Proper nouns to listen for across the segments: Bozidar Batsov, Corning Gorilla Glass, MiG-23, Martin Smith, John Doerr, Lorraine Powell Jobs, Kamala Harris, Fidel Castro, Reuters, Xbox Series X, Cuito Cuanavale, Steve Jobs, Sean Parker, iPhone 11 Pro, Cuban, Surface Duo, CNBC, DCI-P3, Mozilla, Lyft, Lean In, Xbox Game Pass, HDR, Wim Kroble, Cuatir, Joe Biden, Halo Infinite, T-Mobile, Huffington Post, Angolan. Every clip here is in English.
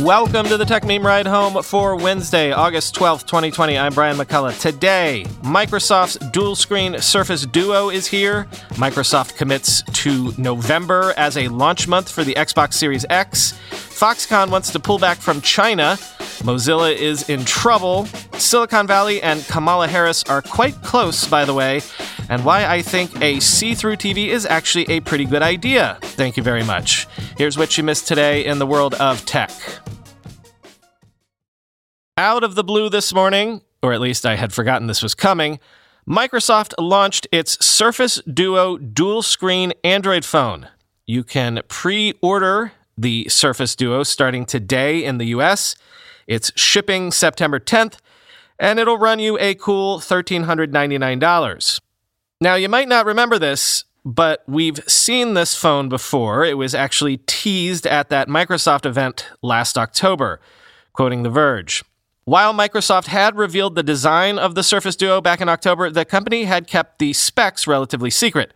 Welcome to the Tech Meme Ride Home for Wednesday, August 12th, 2020. I'm Brian McCullough. Today, Microsoft's dual-screen Surface Duo is here. Microsoft commits to November as a launch month for the Xbox Series X. Foxconn wants to pull back from China. Mozilla is in trouble. Silicon Valley and Kamala Harris are quite close, by the way, and why I think a see-through TV is actually a pretty good idea. Thank you very much. Here's what you missed today in the world of tech. Out of the blue this morning, or at least I had forgotten this was coming, Microsoft launched its Surface Duo dual-screen Android phone. You can pre-order the Surface Duo starting today in the US. It's shipping September 10th, and it'll run you a cool $1,399. Now, you might not remember this, but we've seen this phone before. It was actually teased at that Microsoft event last October, quoting The Verge. While Microsoft had revealed the design of the Surface Duo back in October, the company had kept the specs relatively secret.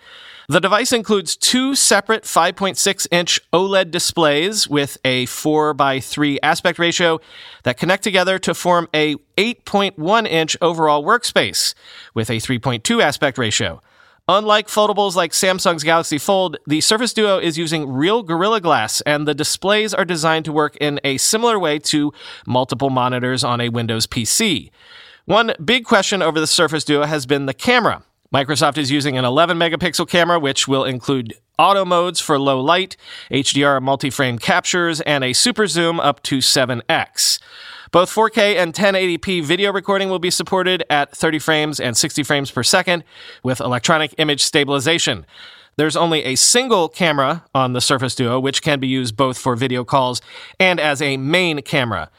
The device includes two separate 5.6-inch OLED displays with a 4:3 aspect ratio that connect together to form a 8.1-inch overall workspace with a 3.2 aspect ratio. Unlike foldables like Samsung's Galaxy Fold, the Surface Duo is using real Gorilla Glass, and the displays are designed to work in a similar way to multiple monitors on a Windows PC. One big question over the Surface Duo has been the camera. Microsoft is using an 11-megapixel camera, which will include auto modes for low light, HDR multi-frame captures, and a super zoom up to 7x. Both 4K and 1080p video recording will be supported at 30 frames and 60 frames per second with electronic image stabilization. There's only a single camera on the Surface Duo, which can be used both for video calls and as a main camera.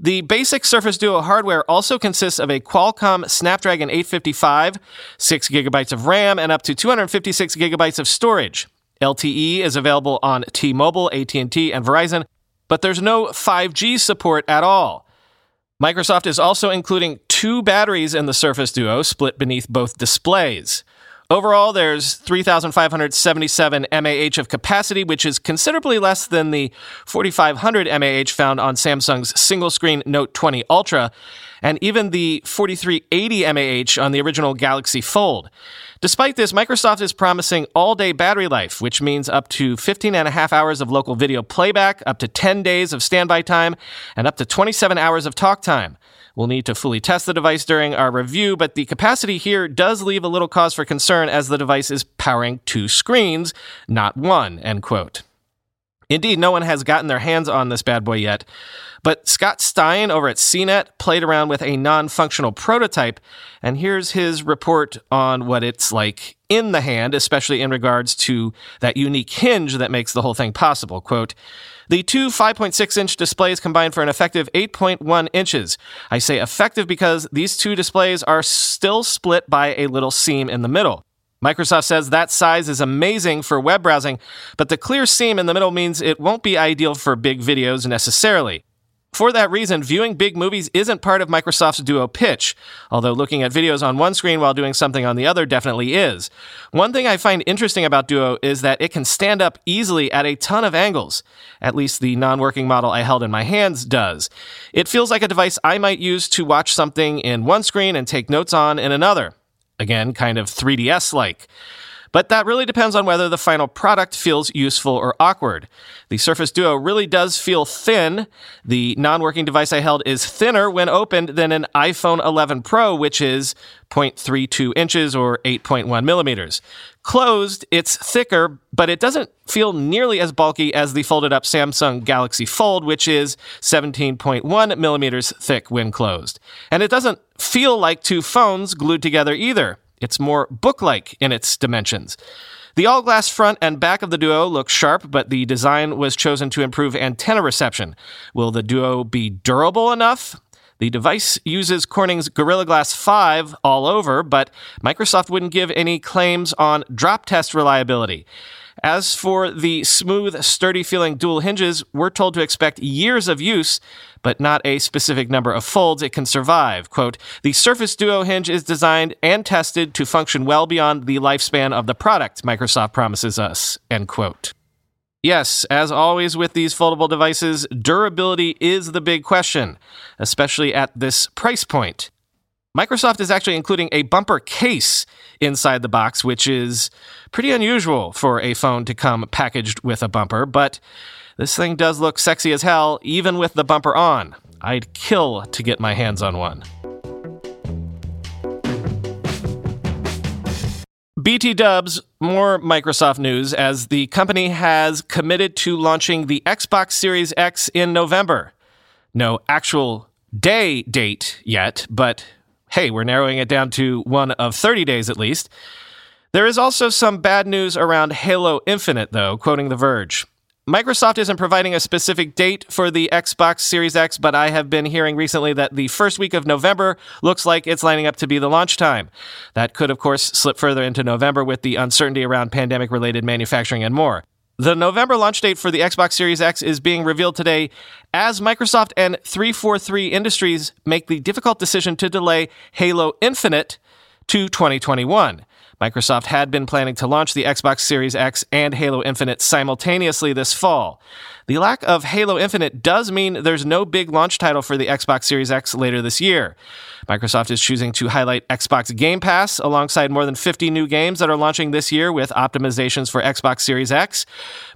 The basic Surface Duo hardware also consists of a Qualcomm Snapdragon 855, 6GB of RAM, and up to 256GB of storage. LTE is available on T-Mobile, AT&T, and Verizon, but there's no 5G support at all. Microsoft is also including two batteries in the Surface Duo, split beneath both displays. Overall, there's 3,577 mAh of capacity, which is considerably less than the 4,500 mAh found on Samsung's single-screen Note 20 Ultra, and even the 4,380 mAh on the original Galaxy Fold. Despite this, Microsoft is promising all-day battery life, which means up to 15 and a half hours of local video playback, up to 10 days of standby time, and up to 27 hours of talk time. We'll need to fully test the device during our review, but the capacity here does leave a little cause for concern as the device is powering two screens, not one, end quote. Indeed, no one has gotten their hands on this bad boy yet, but Scott Stein over at CNET played around with a non-functional prototype, and here's his report on what it's like in the hand, especially in regards to that unique hinge that makes the whole thing possible. Quote, "The two 5.6-inch displays combine for an effective 8.1 inches. I say effective because these two displays are still split by a little seam in the middle. Microsoft says that size is amazing for web browsing, but the clear seam in the middle means it won't be ideal for big videos necessarily. For that reason, viewing big movies isn't part of Microsoft's Duo pitch, although looking at videos on one screen while doing something on the other definitely is. One thing I find interesting about Duo is that it can stand up easily at a ton of angles. At least the non-working model I held in my hands does. It feels like a device I might use to watch something in one screen and take notes on in another. Again, kind of 3DS-like. But that really depends on whether the final product feels useful or awkward. The Surface Duo really does feel thin. The non-working device I held is thinner when opened than an iPhone 11 Pro, which is 0.32 inches or 8.1 millimeters. Closed, it's thicker, but it doesn't feel nearly as bulky as the folded-up Samsung Galaxy Fold, which is 17.1 millimeters thick when closed. And it doesn't feel like two phones glued together either. It's more book-like in its dimensions. The all-glass front and back of the Duo look sharp, but the design was chosen to improve antenna reception. Will the Duo be durable enough? The device uses Corning's Gorilla Glass 5 all over, but Microsoft wouldn't give any claims on drop test reliability. As for the smooth, sturdy-feeling dual hinges, we're told to expect years of use, but not a specific number of folds it can survive. Quote, the Surface Duo hinge is designed and tested to function well beyond the lifespan of the product, Microsoft promises us, end quote. Yes, as always with these foldable devices, durability is the big question, especially at this price point. Microsoft is actually including a bumper case inside the box, which is pretty unusual for a phone to come packaged with a bumper, but this thing does look sexy as hell, even with the bumper on. I'd kill to get my hands on one. BT dubs, more Microsoft news, as the company has committed to launching the Xbox Series X in November. No actual day date yet, but hey, we're narrowing it down to one of 30 days at least. There is also some bad news around Halo Infinite, though, quoting The Verge. Microsoft isn't providing a specific date for the Xbox Series X, but I have been hearing recently that the first week of November looks like it's lining up to be the launch time. That could, of course, slip further into November with the uncertainty around pandemic-related manufacturing and more. The November launch date for the Xbox Series X is being revealed today as Microsoft and 343 Industries make the difficult decision to delay Halo Infinite to 2021. Microsoft had been planning to launch the Xbox Series X and Halo Infinite simultaneously this fall. The lack of Halo Infinite does mean there's no big launch title for the Xbox Series X later this year. Microsoft is choosing to highlight Xbox Game Pass alongside more than 50 new games that are launching this year with optimizations for Xbox Series X.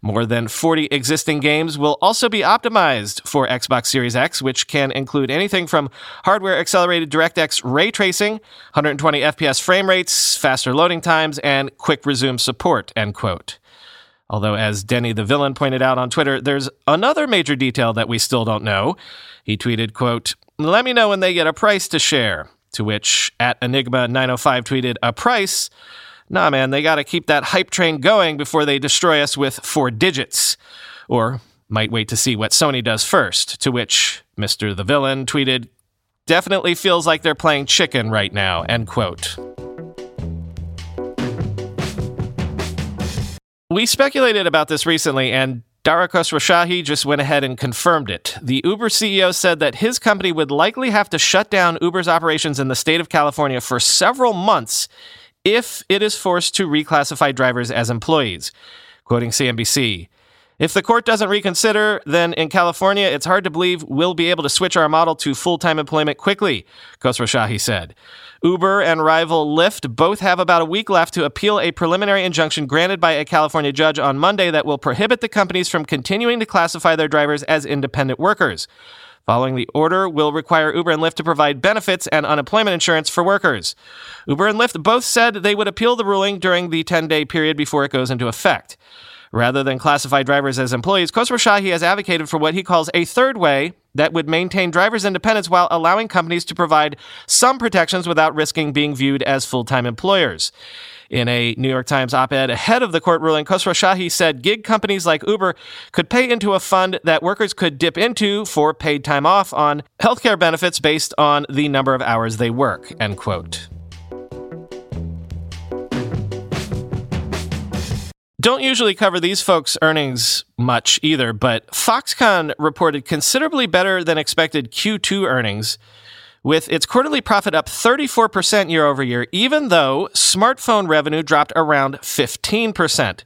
More than 40 existing games will also be optimized for Xbox Series X, which can include anything from hardware-accelerated DirectX ray tracing, 120 FPS frame rates, faster loading times, and quick resume support, end quote. Although, as Denny the Villain pointed out on Twitter, there's another major detail that we still don't know. He tweeted, quote, let me know when they get a price to share, to which at Enigma905 tweeted, a price? Nah, man, they gotta keep that hype train going before they destroy us with 4 digits. Or might wait to see what Sony does first, to which Mr. the Villain tweeted, definitely feels like they're playing chicken right now, end quote. We speculated about this recently, and Dara Khosrowshahi just went ahead and confirmed it. The Uber CEO said that his company would likely have to shut down Uber's operations in the state of California for several months if it is forced to reclassify drivers as employees. Quoting CNBC, if the court doesn't reconsider, then in California, it's hard to believe we'll be able to switch our model to full-time employment quickly, Khosrowshahi said. Uber and rival Lyft both have about a week left to appeal a preliminary injunction granted by a California judge on Monday that will prohibit the companies from continuing to classify their drivers as independent workers. Following the order will require Uber and Lyft to provide benefits and unemployment insurance for workers. Uber and Lyft both said they would appeal the ruling during the 10-day period before it goes into effect. Rather than classify drivers as employees, Khosrowshahi has advocated for what he calls a third way that would maintain drivers' independence while allowing companies to provide some protections without risking being viewed as full-time employers. In a New York Times op-ed ahead of the court ruling, Khosrowshahi said gig companies like Uber could pay into a fund that workers could dip into for paid time off on healthcare benefits based on the number of hours they work, end quote. Don't usually cover these folks' earnings much either, but Foxconn reported considerably better than expected Q2 earnings, with its quarterly profit up 34% year over year, even though smartphone revenue dropped around 15%.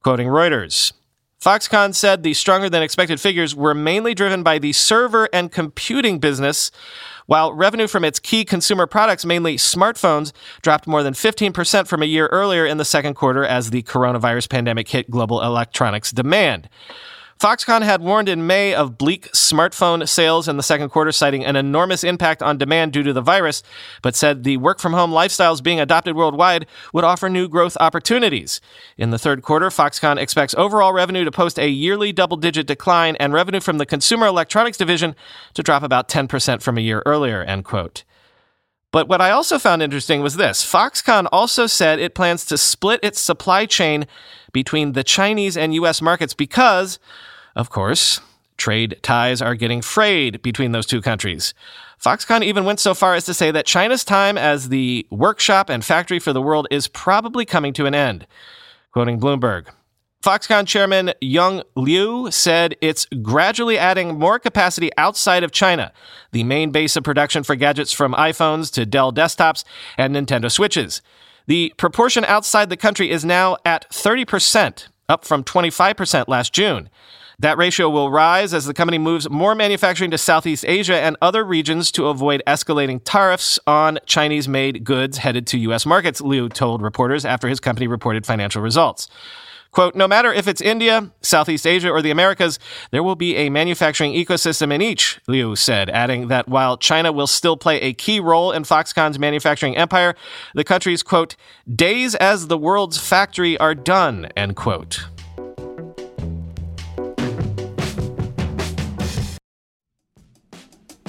Quoting Reuters, Foxconn said the stronger than expected figures were mainly driven by the server and computing business, while revenue from its key consumer products, mainly smartphones, dropped more than 15% from a year earlier in the second quarter as the coronavirus pandemic hit global electronics demand. Foxconn had warned in May of bleak smartphone sales in the second quarter, citing an enormous impact on demand due to the virus, but said the work-from-home lifestyles being adopted worldwide would offer new growth opportunities. In the third quarter, Foxconn expects overall revenue to post a yearly double-digit decline and revenue from the consumer electronics division to drop about 10% from a year earlier, end quote. But what I also found interesting was this. Foxconn also said it plans to split its supply chain between the Chinese and U.S. markets because, of course, trade ties are getting frayed between those two countries. Foxconn even went so far as to say that China's time as the workshop and factory for the world is probably coming to an end. Quoting Bloomberg, Foxconn chairman Yang Liu said it's gradually adding more capacity outside of China, the main base of production for gadgets from iPhones to Dell desktops and Nintendo Switches. The proportion outside the country is now at 30%, up from 25% last June. That ratio will rise as the company moves more manufacturing to Southeast Asia and other regions to avoid escalating tariffs on Chinese-made goods headed to U.S. markets, Liu told reporters after his company reported financial results. Quote, no matter if it's India, Southeast Asia, or the Americas, there will be a manufacturing ecosystem in each, Liu said, adding that while China will still play a key role in Foxconn's manufacturing empire, the country's, quote, days as the world's factory are done, end quote.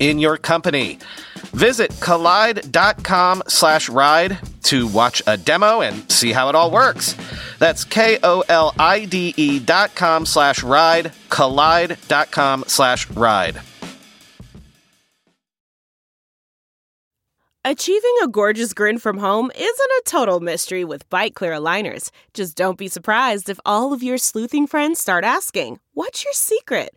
in your company. Visit collide.com/ride to watch a demo and see how it all works. That's KOLIDE.com/ride, collide.com/ride. Achieving a gorgeous grin from home isn't a total mystery with Byte Clear Aligners. Just don't be surprised if all of your sleuthing friends start asking, what's your secret?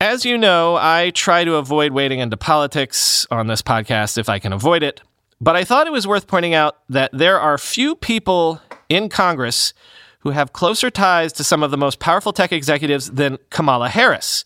As you know, I try to avoid wading into politics on this podcast if I can avoid it, but I thought it was worth pointing out that there are few people in Congress who have closer ties to some of the most powerful tech executives than Kamala Harris.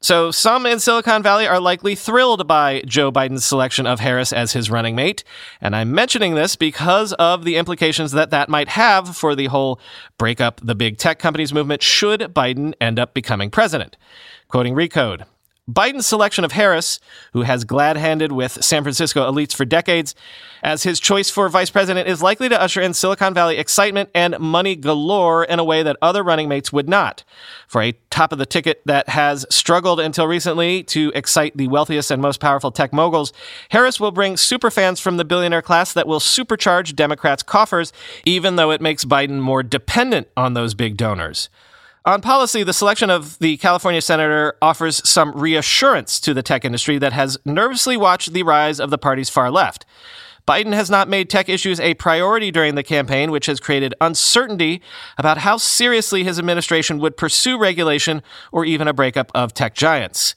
So some in Silicon Valley are likely thrilled by Joe Biden's selection of Harris as his running mate, and I'm mentioning this because of the implications that that might have for the whole break up the big tech companies movement should Biden end up becoming president. Quoting Recode, Biden's selection of Harris, who has glad-handed with San Francisco elites for decades, as his choice for vice president is likely to usher in Silicon Valley excitement and money galore in a way that other running mates would not. For a top-of-the-ticket that has struggled until recently to excite the wealthiest and most powerful tech moguls, Harris will bring superfans from the billionaire class that will supercharge Democrats' coffers, even though it makes Biden more dependent on those big donors. On policy, the selection of the California senator offers some reassurance to the tech industry that has nervously watched the rise of the party's far left. Biden has not made tech issues a priority during the campaign, which has created uncertainty about how seriously his administration would pursue regulation or even a breakup of tech giants.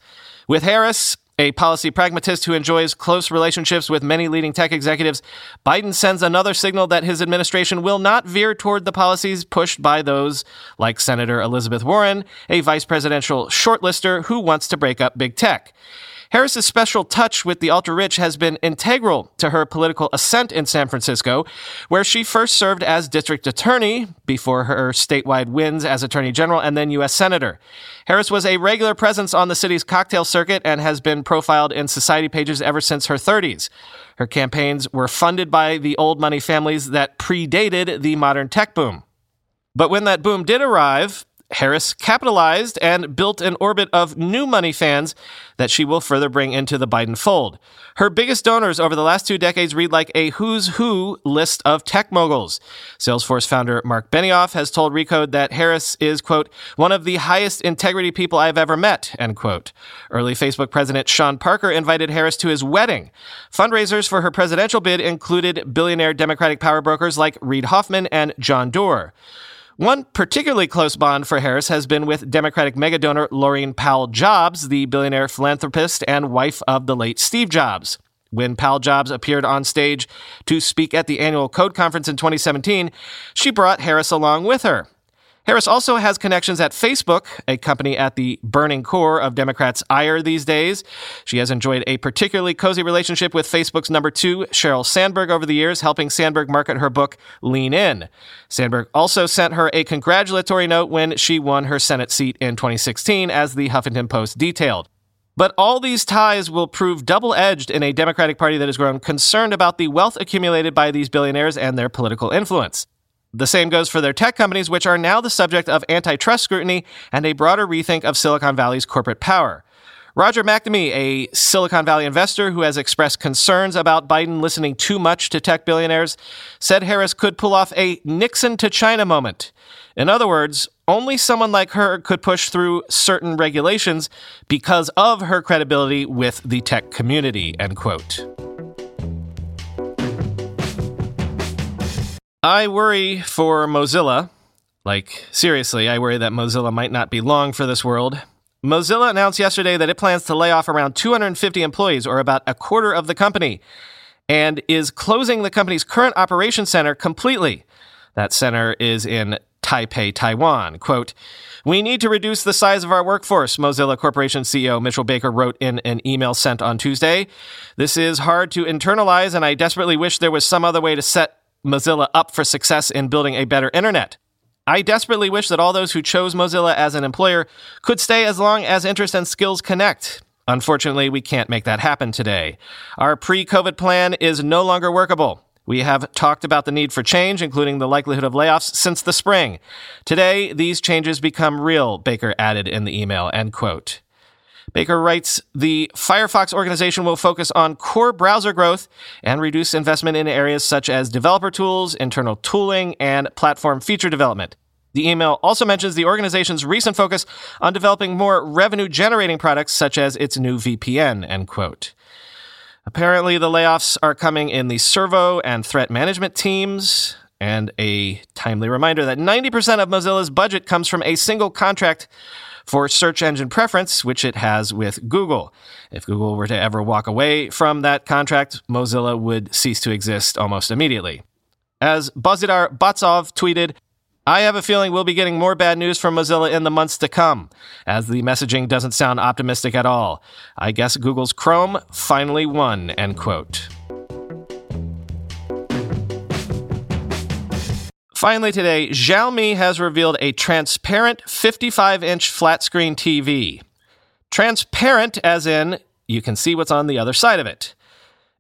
With Harris, a policy pragmatist who enjoys close relationships with many leading tech executives, Biden sends another signal that his administration will not veer toward the policies pushed by those like Senator Elizabeth Warren, a vice presidential shortlister who wants to break up big tech. Harris's special touch with the ultra-rich has been integral to her political ascent in San Francisco, where she first served as district attorney before her statewide wins as attorney general and then U.S. senator. Harris was a regular presence on the city's cocktail circuit and has been profiled in society pages ever since her 30s. Her campaigns were funded by the old money families that predated the modern tech boom. But when that boom did arrive, Harris capitalized and built an orbit of new money fans that she will further bring into the Biden fold. Her biggest donors over the last 2 decades read like a who's who list of tech moguls. Salesforce founder Mark Benioff has told Recode that Harris is, quote, one of the highest integrity people I've ever met, end quote. Early Facebook president Sean Parker invited Harris to his wedding. Fundraisers for her presidential bid included billionaire Democratic power brokers like Reid Hoffman and John Doerr. One particularly close bond for Harris has been with Democratic megadonor Lorraine Powell Jobs, the billionaire philanthropist and wife of the late Steve Jobs. When Powell Jobs appeared on stage to speak at the annual Code Conference in 2017, she brought Harris along with her. Harris also has connections at Facebook, a company at the burning core of Democrats' ire these days. She has enjoyed a particularly cozy relationship with Facebook's #2, Sheryl Sandberg, over the years, helping Sandberg market her book, Lean In. Sandberg also sent her a congratulatory note when she won her Senate seat in 2016, as the Huffington Post detailed. But all these ties will prove double-edged in a Democratic Party that has grown concerned about the wealth accumulated by these billionaires and their political influence. The same goes for their tech companies, which are now the subject of antitrust scrutiny and a broader rethink of Silicon Valley's corporate power. Roger McNamee, a Silicon Valley investor who has expressed concerns about Biden listening too much to tech billionaires, said Harris could pull off a Nixon to China moment. In other words, only someone like her could push through certain regulations because of her credibility with the tech community, end quote. I worry for Mozilla. Like, seriously, I worry that Mozilla might not be long for this world. Mozilla announced yesterday that it plans to lay off around 250 employees, or about a quarter of the company, and is closing the company's current operations center completely. That center is in Taipei, Taiwan. Quote, "We need to reduce the size of our workforce," Mozilla Corporation CEO Mitchell Baker wrote in an email sent on Tuesday. "This is hard to internalize, and I desperately wish there was some other way to set Mozilla up for success in building a better internet. I desperately wish that all those who chose Mozilla as an employer could stay as long as interests and skills connect. Unfortunately, we can't make that happen today. Our pre-COVID plan is no longer workable. We have talked about the need for change, including the likelihood of layoffs, since the spring. Today, these changes become real," Baker added in the email, end quote. Baker writes, "The Firefox organization will focus on core browser growth and reduce investment in areas such as developer tools, internal tooling, and platform feature development." The email also mentions the organization's recent focus on developing more revenue-generating products, such as its new VPN, end quote. Apparently, the layoffs are coming in the servo and threat management teams. And a timely reminder that 90% of Mozilla's budget comes from a single contract for search engine preference, which it has with Google. If Google were to ever walk away from that contract, Mozilla would cease to exist almost immediately. As Bozidar Batsov tweeted, "I have a feeling we'll be getting more bad news from Mozilla in the months to come, as the messaging doesn't sound optimistic at all. I guess Google's Chrome finally won," end quote. Finally today, Xiaomi has revealed a transparent 55-inch flat-screen TV. Transparent as in, you can see what's on the other side of it.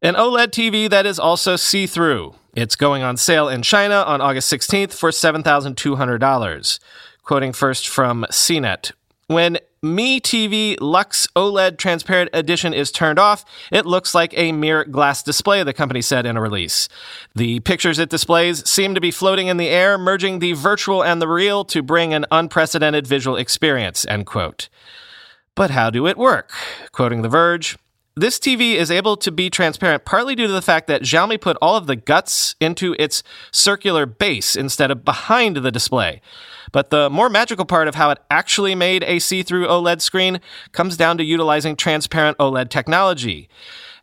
An OLED TV that is also see-through. It's going on sale in China on August 16th for $7,200. Quoting first from CNET, "When Mi TV Lux OLED Transparent Edition is turned off, it looks like a mere glass display," the company said in a release. "The pictures it displays seem to be floating in the air, merging the virtual and the real to bring an unprecedented visual experience," end quote. But how do it work? Quoting The Verge, "This TV is able to be transparent partly due to the fact that Xiaomi put all of the guts into its circular base instead of behind the display. But the more magical part of how it actually made a see-through OLED screen comes down to utilizing transparent OLED technology.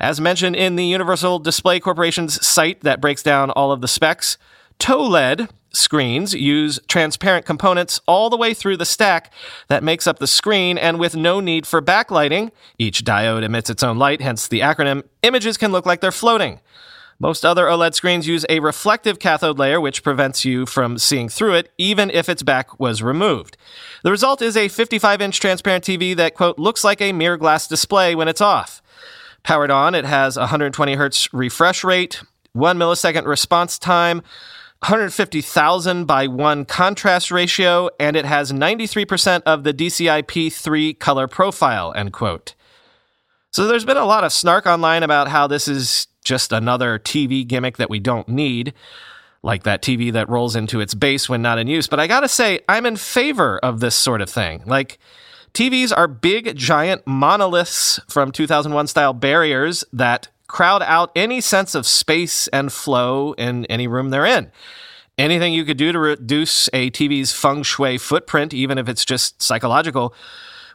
As mentioned in the Universal Display Corporation's site that breaks down all of the specs, TOLED, screens use transparent components all the way through the stack that makes up the screen, and with no need for backlighting, each diode emits its own light, hence the acronym, images can look like they're floating. Most other OLED screens use a reflective cathode layer, which prevents you from seeing through it, even if its back was removed. The result is a 55-inch transparent TV that, quote, looks like a mirror glass display when it's off. Powered on, it has 120 Hz refresh rate, 1 millisecond response time, 150,000 by 1 contrast ratio, and it has 93% of the DCI-P3 color profile, end quote. So there's been a lot of snark online about how this is just another TV gimmick that we don't need, like that TV that rolls into its base when not in use. But I gotta say, I'm in favor of this sort of thing. Like, TVs are big, giant monoliths from 2001-style barriers that crowd out any sense of space and flow in any room they're in. Anything you could do to reduce a TV's feng shui footprint, even if it's just psychological,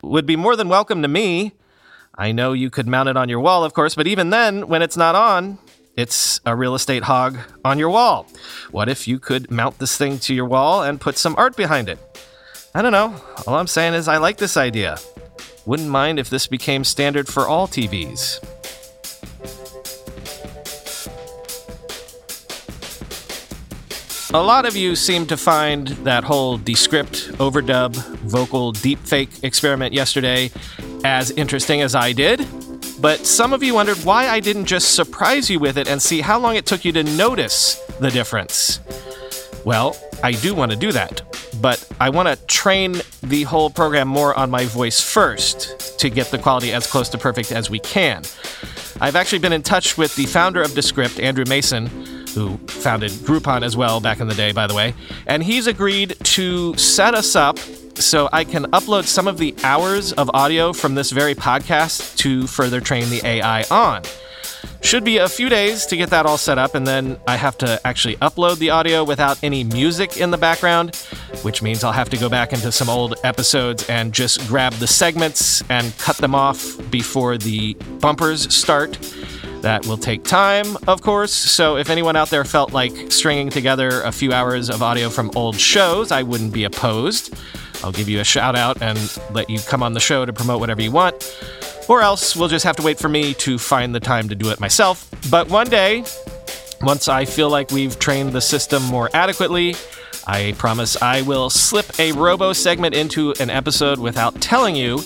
would be more than welcome to me. I know you could mount it on your wall, of course, but even then, when it's not on, it's a real estate hog on your wall. What if you could mount this thing to your wall and put some art behind it? I don't know. All I'm saying is I like this idea. Wouldn't mind if this became standard for all TVs. A lot of you seem to find that whole Descript overdub vocal deepfake experiment yesterday as interesting as I did, but some of you wondered why I didn't just surprise you with it and see how long it took you to notice the difference. Well, I do want to do that, but I want to train the whole program more on my voice first to get the quality as close to perfect as we can. I've actually been in touch with the founder of Descript, Andrew Mason, who founded Groupon as well back in the day, by the way, and he's agreed to set us up so I can upload some of the hours of audio from this very podcast to further train the AI on. Should be a few days to get that all set up, and then I have to actually upload the audio without any music in the background, which means I'll have to go back into some old episodes and just grab the segments and cut them off before the bumpers start. That will take time, of course, so if anyone out there felt like stringing together a few hours of audio from old shows, I wouldn't be opposed. I'll give you a shout-out and let you come on the show to promote whatever you want, or else we'll just have to wait for me to find the time to do it myself. But one day, once I feel like we've trained the system more adequately, I promise I will slip a robo-segment into an episode without telling you,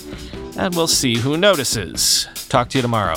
and we'll see who notices. Talk to you tomorrow.